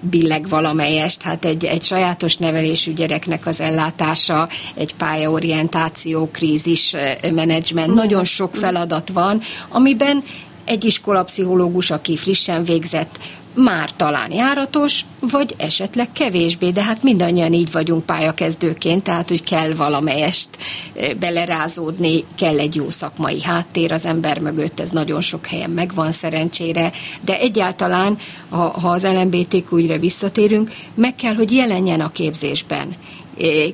billeg valamelyest, hát egy, egy sajátos nevelésű gyereknek az ellátása, egy pályaorientáció, krízis menedzsment, nagyon sok feladat van, amiben egy iskolapszichológus, aki frissen végzett, már talán járatos, vagy esetleg kevésbé, de hát mindannyian így vagyunk pályakezdőként, tehát hogy kell valamelyest belerázódni, kell egy jó szakmai háttér az ember mögött, ez nagyon sok helyen megvan szerencsére, de egyáltalán, ha, ha az el em bé té kú-ügyre visszatérünk, meg kell, hogy jelenjen a képzésben.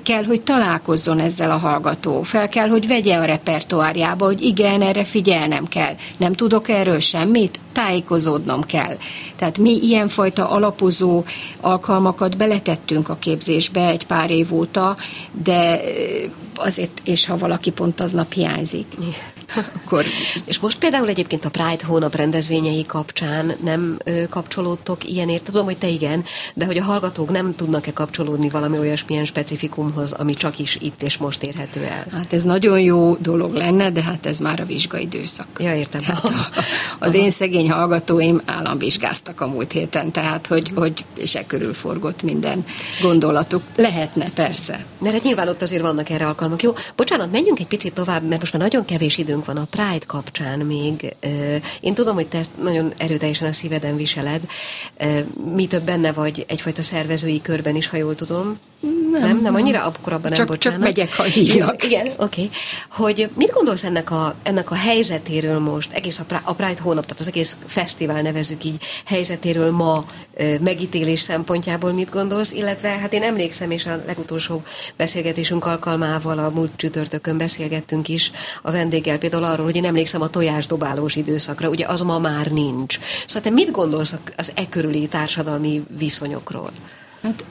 Kell, hogy találkozzon ezzel a hallgató, fel kell, hogy vegye a repertoárjába, hogy igen, erre figyelnem kell, nem tudok erről semmit, tájékozódnom kell. Tehát mi ilyenfajta alapozó alkalmakat beletettünk a képzésbe egy pár év óta, de azért, és ha valaki pont aznap hiányzik. Akkor... És most például egyébként a Pride hónap rendezvényei kapcsán nem ö, kapcsolódtok ilyenért? Tudom, hogy te igen, de hogy a hallgatók nem tudnak-e kapcsolódni valami olyasmilyen specifikumhoz, ami csak is itt és most érhető el? Hát ez nagyon jó dolog lenne, de hát ez már a vizsgaidőszak. Ja, értem. Hát a, az én szegény hallgatóim államvizsgáztak a múlt héten, tehát hogy, hogy se körül forgott minden gondolatuk. Lehetne, persze. Mert hát nyilván ott azért vannak erre alkalmak. Jó, bocsánat, menjünk egy picit tovább, mert most már nagyon kevés időnk van a Pride kapcsán még. Én tudom, hogy te ezt nagyon erőteljesen a szíveden viseled. Mi több benne vagy egyfajta szervezői körben is, ha jól tudom. Nem, nem, nem annyira, akkor abban nem, bocsánat. Csak megyek, ha hívjak. Igen, oké. Okay. Hogy mit gondolsz ennek a, ennek a helyzetéről most, egész a Pride hónap, tehát az egész fesztivál, nevezzük így, helyzetéről ma megítélés szempontjából mit gondolsz, illetve hát én emlékszem, és a legutolsó beszélgetésünk alkalmával a múlt csütörtökön beszélgettünk is a vendéggel például arról, hogy én emlékszem a tojásdobálós időszakra, ugye az ma már nincs. Szóval te mit gondolsz az e körüli társadalmi viszonyokról? Hát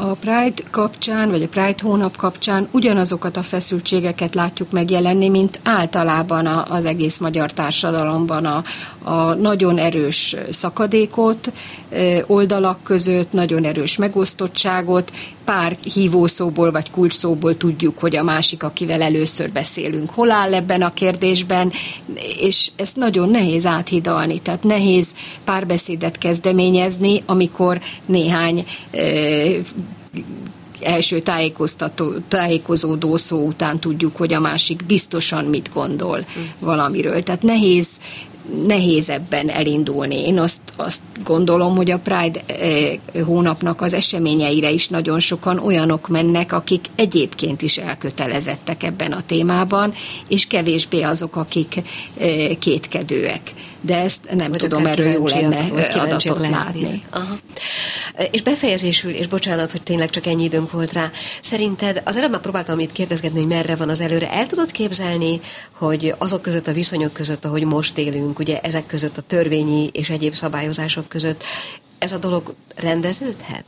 a Pride kapcsán, vagy a Pride hónap kapcsán ugyanazokat a feszültségeket látjuk megjelenni, mint általában az egész magyar társadalomban a, a nagyon erős szakadékot, oldalak között, nagyon erős megosztottságot, pár hívószóból vagy kulcsszóból tudjuk, hogy a másik, akivel először beszélünk, hol áll ebben a kérdésben, és ezt nagyon nehéz áthidalni, tehát nehéz párbeszédet kezdeményezni, amikor néhány első tájékoztató, tájékozódó szó után tudjuk, hogy a másik biztosan mit gondol valamiről. Tehát nehéz, nehéz ebben elindulni. Én azt, azt gondolom, hogy a Pride hónapnak az eseményeire is nagyon sokan olyanok mennek, akik egyébként is elkötelezettek ebben a témában, és kevésbé azok, akik kétkedőek. De ezt nem vagy tudom, erről jó lenne adatot látni. Aha. És befejezésül, és bocsánat, hogy tényleg csak ennyi időnk volt rá, szerinted, az előbb már próbáltam itt kérdezgetni, hogy merre van az előre. El tudod képzelni, hogy azok között, a viszonyok között, ahogy most élünk, ugye ezek között, a törvényi és egyéb szabályozások között, ez a dolog rendeződhet?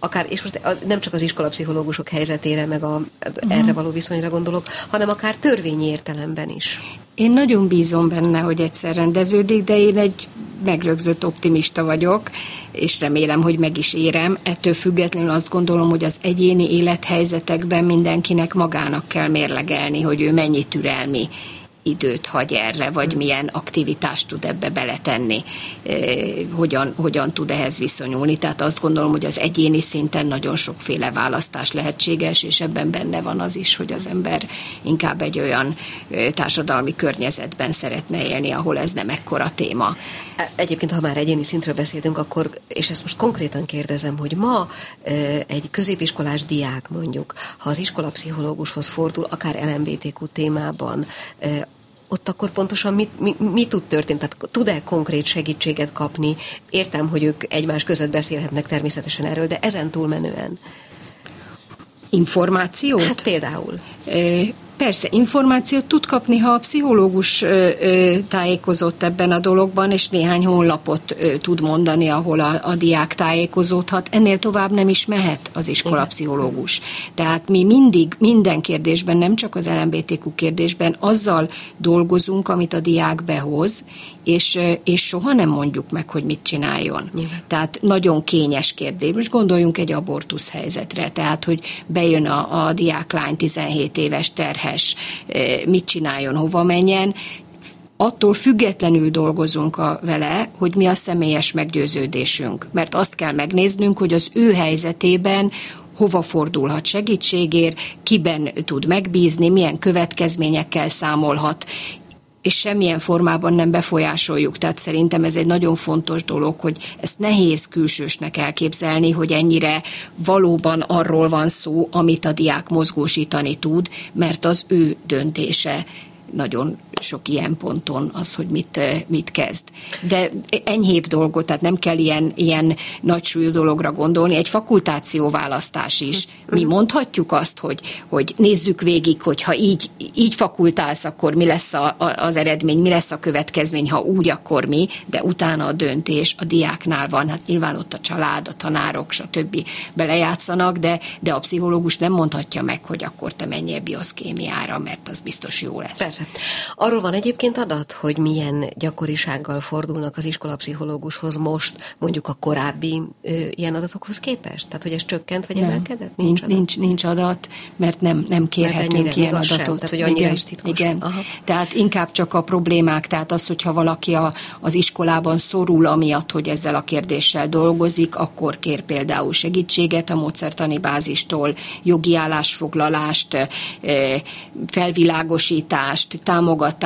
Akár, és most nem csak az iskolapszichológusok helyzetére, meg a, uh-huh. erre való viszonyra gondolok, hanem akár törvényi értelemben is. Én nagyon bízom benne, hogy egyszer rendeződik, de én egy megrögzött optimista vagyok, és remélem, hogy meg is érem. Ettől függetlenül azt gondolom, hogy az egyéni élethelyzetekben mindenkinek magának kell mérlegelni, hogy ő mennyi türelmi időt hagy erre, vagy milyen aktivitást tud ebbe beletenni, hogyan, hogyan tud ehhez viszonyulni. Tehát azt gondolom, hogy az egyéni szinten nagyon sokféle választás lehetséges, és ebben benne van az is, hogy az ember inkább egy olyan társadalmi környezetben szeretne élni, ahol ez nem ekkora téma. Egyébként, ha már egyéni szintről beszéltünk, akkor, és ezt most konkrétan kérdezem, hogy ma egy középiskolás diák mondjuk, ha az iskolapszichológushoz fordul, akár el em bé té kú témában, ott akkor pontosan mi, mi, mi tud történni? Tehát tud-e konkrét segítséget kapni? Értem, hogy ők egymás között beszélhetnek természetesen erről, de ezen túlmenően. Információt? Hát például. É, Persze, információt tud kapni, ha a pszichológus tájékozott ebben a dologban, és néhány honlapot tud mondani, ahol a, a diák tájékozódhat. Ennél tovább nem is mehet az iskolapszichológus. Tehát mi mindig, minden kérdésben, nem csak az el em bé té kú kérdésben, azzal dolgozunk, amit a diák behoz, és, és soha nem mondjuk meg, hogy mit csináljon. Igen. Tehát nagyon kényes kérdés. Most gondoljunk egy abortusz helyzetre, tehát, hogy bejön a, a diáklány tizenhét éves terhes, mit csináljon, hova menjen. Attól függetlenül dolgozunk a, vele, hogy mi a személyes meggyőződésünk. Mert azt kell megnéznünk, hogy az ő helyzetében hova fordulhat segítségért, kiben tud megbízni, milyen következményekkel számolhat, és semmilyen formában nem befolyásoljuk. Tehát szerintem ez egy nagyon fontos dolog, hogy ezt nehéz külsősnek elképzelni, hogy ennyire valóban arról van szó, amit a diák mozgósítani tud, mert az ő döntése nagyon sok ilyen ponton az, hogy mit, mit kezd. De enyhébb dolgot, tehát nem kell ilyen, ilyen nagy súlyú dologra gondolni, egy fakultáció választás is. Mi mondhatjuk azt, hogy, hogy nézzük végig, hogy ha így, így fakultálsz, akkor mi lesz a, a, az eredmény, mi lesz a következmény, ha úgy, akkor mi, de utána a döntés a diáknál van, hát nyilván ott a család, a tanárok, stb. Belejátszanak, de, de a pszichológus nem mondhatja meg, hogy akkor te menjél bioszkémiára, mert az biztos jó lesz. Persze. Arról van egyébként adat, hogy milyen gyakorisággal fordulnak az iskolapszichológushoz most, mondjuk a korábbi ö, ilyen adatokhoz képest? Tehát, hogy ez csökkent, vagy nem. emelkedett? Nincs, nincs, nincs adat, mert nem, nem kérhetünk ilyen adatot. Sem, tehát, hogy annyira igen, is titkos. Igen. Tehát inkább csak a problémák, tehát az, hogyha valaki a, az iskolában szorul amiatt, hogy ezzel a kérdéssel dolgozik, akkor kér például segítséget a módszertani bázistól, jogi állásfoglalást, felvilágosítást, támogatást,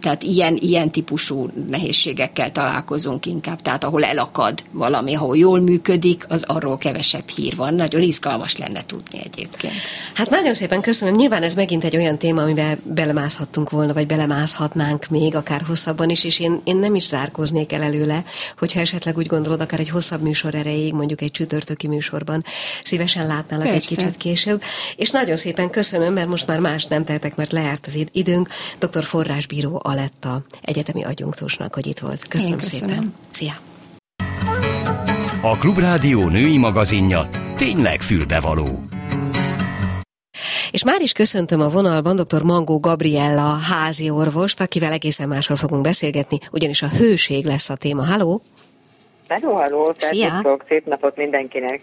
tehát ilyen, ilyen típusú nehézségekkel találkozunk inkább, tehát ahol elakad valami, ahol jól működik, az arról kevesebb hír van. Nagyon izgalmas lenne tudni egyébként. Hát nagyon szépen köszönöm. Nyilván ez megint egy olyan téma, amiben belemászhattunk volna, vagy belemászhatnánk még akár hosszabban is, és én, én nem is zárkóznék el előle, hogyha esetleg úgy gondolod, akár egy hosszabb műsor erejéig, mondjuk egy csütörtöki műsorban szívesen látnálak Persze. egy kicsit később. És nagyon szépen köszönöm, mert most már más nem tehetek, mert lejárt az időnk. doktor Forrásbíró Aletta egyetemi adjunktusnak, hogy itt volt. Köszönöm, köszönöm szépen. Szia! A Klubrádió női magazinja tényleg fülbevaló. És már is köszöntöm a vonalban dr. Mangó Gabriella házi orvost, akivel egészen másról fogunk beszélgetni, ugyanis a hőség lesz a téma. Halló! Halló, halló! Szia! Szép napot mindenkinek!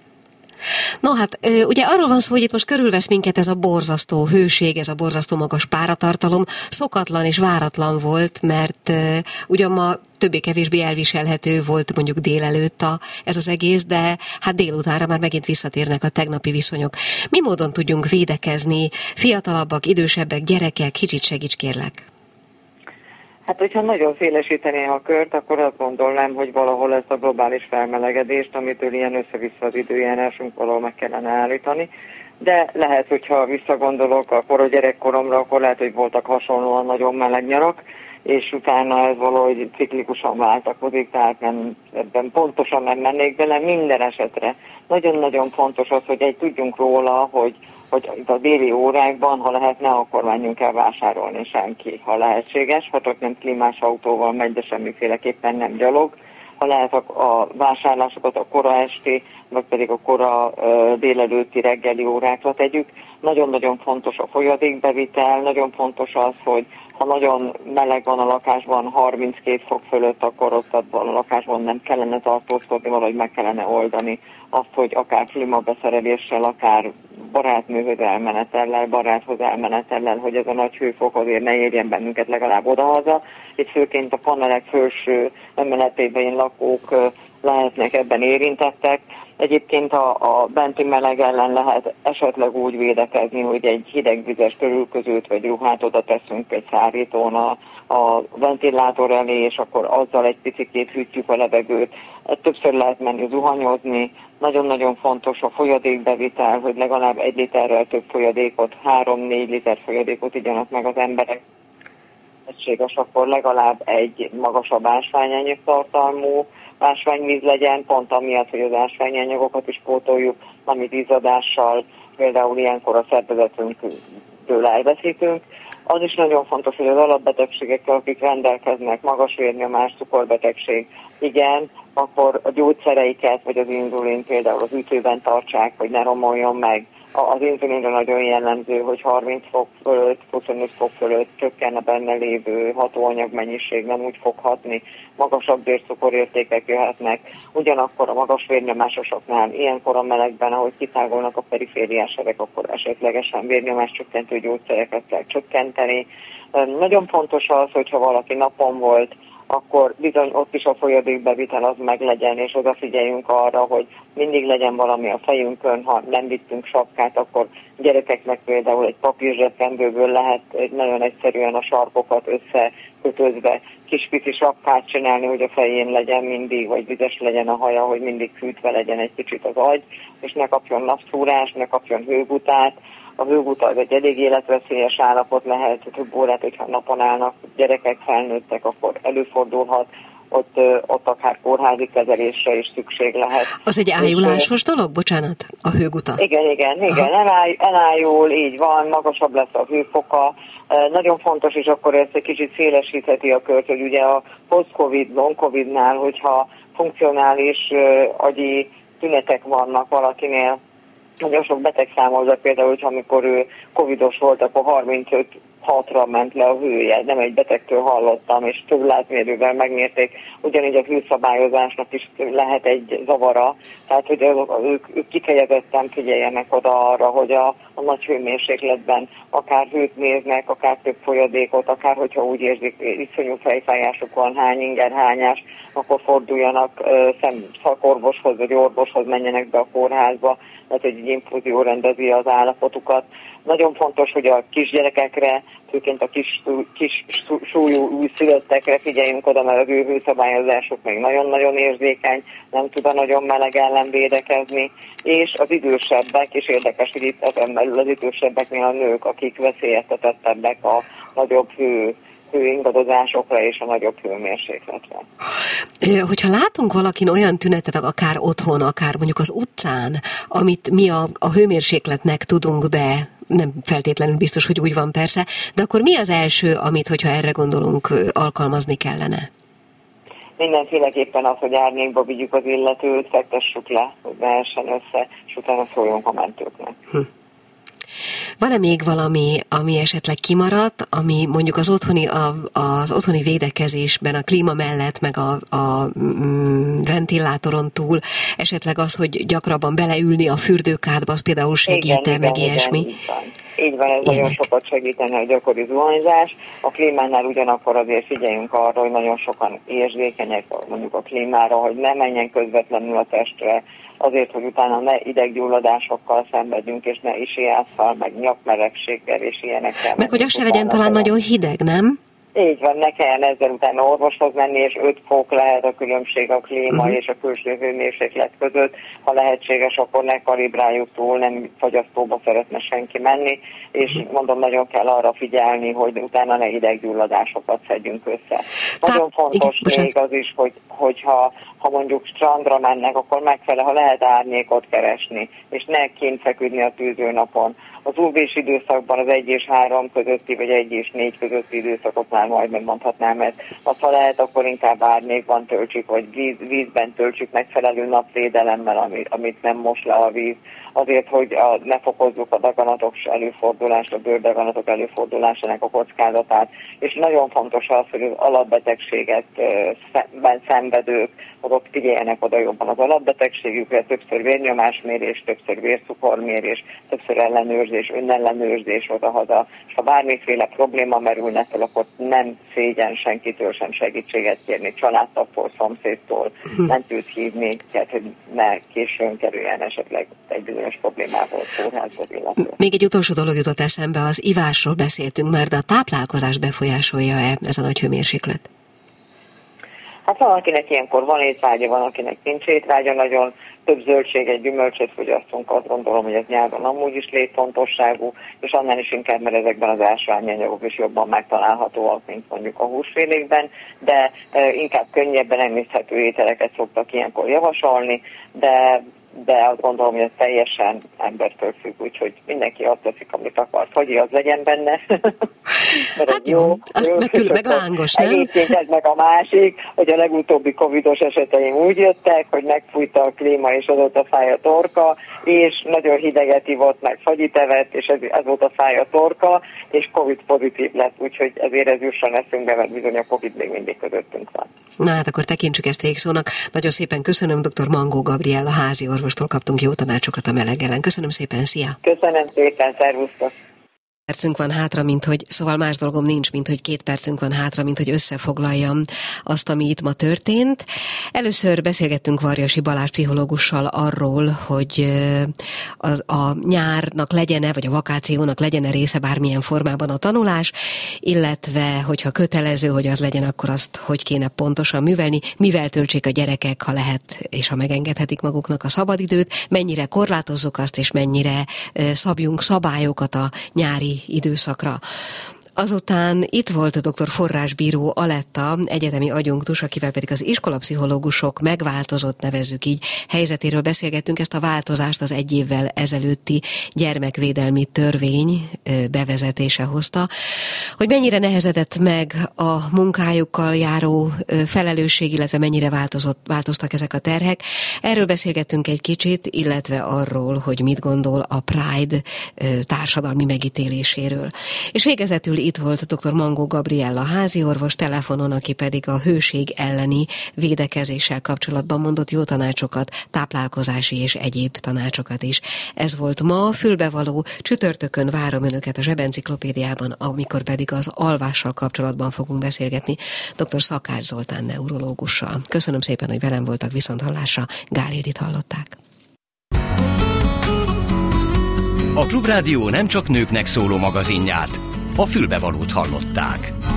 No hát, ugye arról van szó, hogy itt most körülvesz minket ez a borzasztó hőség, ez a borzasztó magas páratartalom. Szokatlan és váratlan volt, mert uh, ugyan ma többé-kevésbé elviselhető volt mondjuk délelőtt a, ez az egész, de hát délutánra már megint visszatérnek a tegnapi viszonyok. Mi módon tudjunk védekezni? Fiatalabbak, idősebbek, gyerekek? Kicsit segíts, kérlek. Hát, hogyha nagyon szélesítené a kört, akkor azt gondolnám, hogy valahol ezt a globális felmelegedést, amitől ilyen össze-vissza az időjárásunk, valahol meg kellene állítani. De lehet, hogyha visszagondolok, akkor a gyerekkoromra, akkor lehet, hogy voltak hasonlóan nagyon meleg nyarak, és utána ez valahogy ciklikusan váltakozik, tehát nem, ebben pontosan nem mennék bele minden esetre. Nagyon-nagyon fontos az, hogy egy tudjunk róla, hogy, hogy itt a déli órákban, ha lehet, ne akkor menjünk el vásárolni senki, ha lehetséges, ha csak nem klímás autóval megy, de semmiféleképpen nem gyalog. Ha lehet a vásárlásokat a kora esti, vagy pedig a kora délelőtti reggeli órákra tegyük. Nagyon-nagyon fontos a folyadékbevitel, nagyon fontos az, hogy ha nagyon meleg van a lakásban, harminckét fok fölött, akkor ott a lakásban nem kellene tartózkodni, valahogy meg kellene oldani azt, hogy akár klímabeszereléssel, akár barátnőhöz elmenetellel, baráthoz elmenetellel, hogy ez a nagy hőfok azért ne érjen bennünket legalább odahaza. Itt főként a panelek felső emeletében lakók lehetnek ebben érintettek. Egyébként a, a benti meleg ellen lehet esetleg úgy védekezni, hogy egy hidegvizes körülközőt vagy ruhát oda teszünk egy szárítón a, a ventilátor elé, és akkor azzal egy picit hűtjük a levegőt. Többször lehet menni zuhanyozni. Nagyon-nagyon fontos a folyadékbevitel, hogy legalább egy literrel több folyadékot, három-négy liter folyadékot igyanak meg az emberek. Egységes, akkor legalább egy magasabb ásványanyag tartalmú ásványvíz legyen, pont amiatt, hogy az ásványanyagokat is pótoljuk, amit izzadással, például ilyenkor a szervezetünktől elveszítünk. Az is nagyon fontos, hogy az alapbetegségekkel, akik rendelkeznek, magas vérnyomás, cukorbetegség, igen, akkor a gyógyszereiket, vagy az inzulin például az ütőben tartsák, hogy ne romoljon meg. Az inzulinra nagyon jellemző, hogy harminc fok fölött, huszonöt fok fölött csökken a benne lévő hatóanyag mennyiség, nem úgy fog hatni, magasabb vércukorértékek jöhetnek. Ugyanakkor a magas vérnyomásosoknál, ilyenkor a melegben, ahogy kitágolnak a perifériás sebek, akkor esetlegesen vérnyomás csökkentő gyógyszereket kell csökkenteni. Nagyon fontos az, hogyha valaki napon volt, akkor bizony ott is a folyadékbevitel az meg legyen, és odafigyeljünk arra, hogy mindig legyen valami a fejünkön, ha nem vittünk sapkát, akkor gyerekeknek például egy papírzsebkendőből lehet nagyon egyszerűen a sarkokat összekötözve kis pici sapkát csinálni, hogy a fején legyen mindig, vagy vizes legyen a haja, hogy mindig fűtve legyen egy kicsit az agy, és ne kapjon napszúrás, ne kapjon hőgutát. A hőguta az egy elég életveszélyes állapot lehet, több órát, hogyha napon állnak gyerekek, felnőttek, akkor előfordulhat, ott, ott akár kórházi kezelésre is szükség lehet. Az egy ájulásos Úgy, dolog? Bocsánat, a hőguta? Igen, igen, igen, eláj, elájul, így van, magasabb lesz a hőfoka. Nagyon fontos, és akkor ezt egy kicsit szélesítheti a kört, hogy ugye a post-covid, long-covidnál, hogyha funkcionális agyi tünetek vannak valakinél, nagyon sok beteg számolza például, hogy amikor ő covidos volt, akkor harmincöt hatra ment le a hője. Nem egy betegtől hallottam, és több látmérővel megmérték. Ugyanígy a hőszabályozásnak is lehet egy zavara. Tehát, hogy ők, ők kifejezetten figyeljenek oda arra, hogy a, a nagy hőmérsékletben akár hőt néznek, akár több folyadékot, akár hogyha úgy érzik, iszonyú fejfájásuk van, hány inger, hányás, akkor forduljanak szakorvoshoz, vagy orvoshoz, menjenek be a kórházba, tehát egy infúzió rendezi az állapotukat. Nagyon fontos, hogy a kisgyerekekre, főként a kis, kis súlyú újszülöttekre figyeljünk oda, mert a hőszabályozásuk még nagyon-nagyon érzékeny, nem tud a nagyon meleg ellen védekezni, és az idősebbek, és érdekes, hogy itt ezen belül az idősebbeknél a nők, akik veszélyeztetettebbek a nagyobb hő, hőingadozásokra és a nagyobb hőmérsékletre. Hogyha látunk valakin olyan tünetet, akár otthon, akár mondjuk az utcán, amit mi a, a hőmérsékletnek tudunk be, nem feltétlenül biztos, hogy úgy van persze, de akkor mi az első, amit, hogyha erre gondolunk, alkalmazni kellene? Mindenféleképpen az, hogy árnyékba vigyük az illetőt, fektessük le, hogy ne essen össze, és utána szóljunk a mentőknek. Hm. Van-e még valami, ami esetleg kimaradt, ami mondjuk az otthoni, a, az otthoni védekezésben, a klíma mellett, meg a, a mm, ventilátoron túl, esetleg az, hogy gyakrabban beleülni a fürdőkádba, az például segít-e, meg igen, ilyesmi? Igen, így van, ez nagyon sokat segítene a gyakori zuhanyzás. A klímánál ugyanakkor azért figyeljünk arra, hogy nagyon sokan érzékenyek mondjuk a klímára, hogy ne menjen közvetlenül a testre, azért, hogy utána ne ideggyulladásokkal szenvedjünk, és ne isiásszal, meg nyakmelegséggel, és ilyenekkel. Meg hogy az se legyen talán nagyon hideg, nem? Így van, ne kelljen ezzel utána orvoshoz menni, és öt fok lehet a különbség a klíma uh-huh. és a külső hőmérséklet között. Ha lehetséges, akkor ne kalibráljuk túl, nem fagyasztóba szeretne senki menni, és uh-huh. mondom, nagyon kell arra figyelni, hogy utána ne ideggyulladásokat szedjünk össze. Nagyon Tá, fontos igen, még az is, hogy, hogyha ha mondjuk strandra mennek, akkor megfele, ha lehet árnyékot keresni, és ne kint feküdni a tűző napon. Az u vé-s időszakban az egy és három közötti, vagy egy és négy közötti időszakoknál majd megmondhatnám ezt. Azt, ha lehet, akkor inkább árnyékban töltsük, vagy víz, vízben töltsük megfelelő napvédelemmel, amit, amit nem most le a víz. Azért, hogy a, ne fokozzuk a daganatok előfordulást, a bőrdaganatok előfordulásának a kockázatát. És nagyon fontos az, hogy az alapbetegségetben szenvedők, azok figyeljenek oda jobban az alapbetegségükre, többször vérnyomásmérés, többször vércukormérés, többször ellenőrzés, és önellenőrzés oda-haza, és ha bármiféle probléma merülne fel, akkor nem szégyen senkitől sem segítséget kérni, családtól, szomszédtól, mentőt hívni, tehát hogy ne későn kerüljen esetleg egy bizonyos problémával kórházhoz illetve. Még egy utolsó dolog jutott eszembe, az ivásról beszéltünk már, de a táplálkozást befolyásolja-e ez a nagy hőmérséklet? Hát van, akinek ilyenkor van étvágya, van, akinek nincs étvágya, nagyon több zöldséget, gyümölcsöt fogyasztunk, azt gondolom, hogy ez nyáron amúgy is létfontosságú, és annál is inkább, mert ezekben az ásványi anyagok is jobban megtalálhatóak, mint mondjuk a húsfélékben, de inkább könnyebben emészhető ételeket szoktak ilyenkor javasolni, de de azt gondolom, hogy ez teljesen embertől függ, úgyhogy mindenki azt teszik, amit akart, hogy az legyen benne. Hát jó, azt meg külön, meg lángos, nem? Egyébként meg a másik, hogy a legutóbbi covidos eseteim úgy jöttek, hogy megfújta a klíma, és azóta fáj a torka, és nagyon hideget ivott, meg fagyit evett, és azóta fáj a torka, és covid pozitív lett, úgyhogy ezért ez jusson eszünkbe, mert bizony a covid még mindig közöttünk van. Na hát akkor tekintsük ezt végszónak. Nagyon szépen köszönöm, dr. Mangó Gabriella házi orvostól kaptunk jó tanácsokat a meleg ellen. Köszönöm szépen, szia! Köszönöm szépen, szervusztok! Percünk van hátra, mint hogy, szóval más dolgom nincs, mint hogy két percünk van hátra, mint hogy összefoglaljam azt, ami itt ma történt. Először beszélgettünk Varjasi Balázs pszichológussal arról, hogy az, a nyárnak legyen-e, vagy a vakációnak legyen-e része bármilyen formában a tanulás, illetve, hogyha kötelező, hogy az legyen, akkor azt hogy kéne pontosan művelni, mivel töltsék a gyerekek, ha lehet, és ha megengedhetik maguknak a szabadidőt, mennyire korlátozzuk azt, és mennyire szabjunk szabályokat a nyári időszakra. Azután itt volt a dr. Forrásbíró Aletta, egyetemi adjunktus, akivel pedig az iskolapszichológusok megváltozott, nevezzük így, helyzetéről beszélgettünk. Ezt a változást az egy évvel ezelőtti gyermekvédelmi törvény bevezetése hozta, hogy mennyire nehezedett meg a munkájukkal járó felelősség, illetve mennyire változott, változtak ezek a terhek. Erről beszélgettünk egy kicsit, illetve arról, hogy mit gondol a Pride társadalmi megítéléséről. És végezetül itt volt dr. Mangó Gabriella háziorvos telefonon, aki pedig a hőség elleni védekezéssel kapcsolatban mondott jó tanácsokat, táplálkozási és egyéb tanácsokat is. Ez volt ma a fülbevaló. Csütörtökön várom önöket a Zsebenciklopédiában, amikor pedig az alvással kapcsolatban fogunk beszélgetni dr. Szakács Zoltán neurológussal. Köszönöm szépen, hogy velem voltak, viszont hallásra. Gálildit hallották. A Klubrádió nem csak nőknek szóló magazinját, a fülbevalót hallották.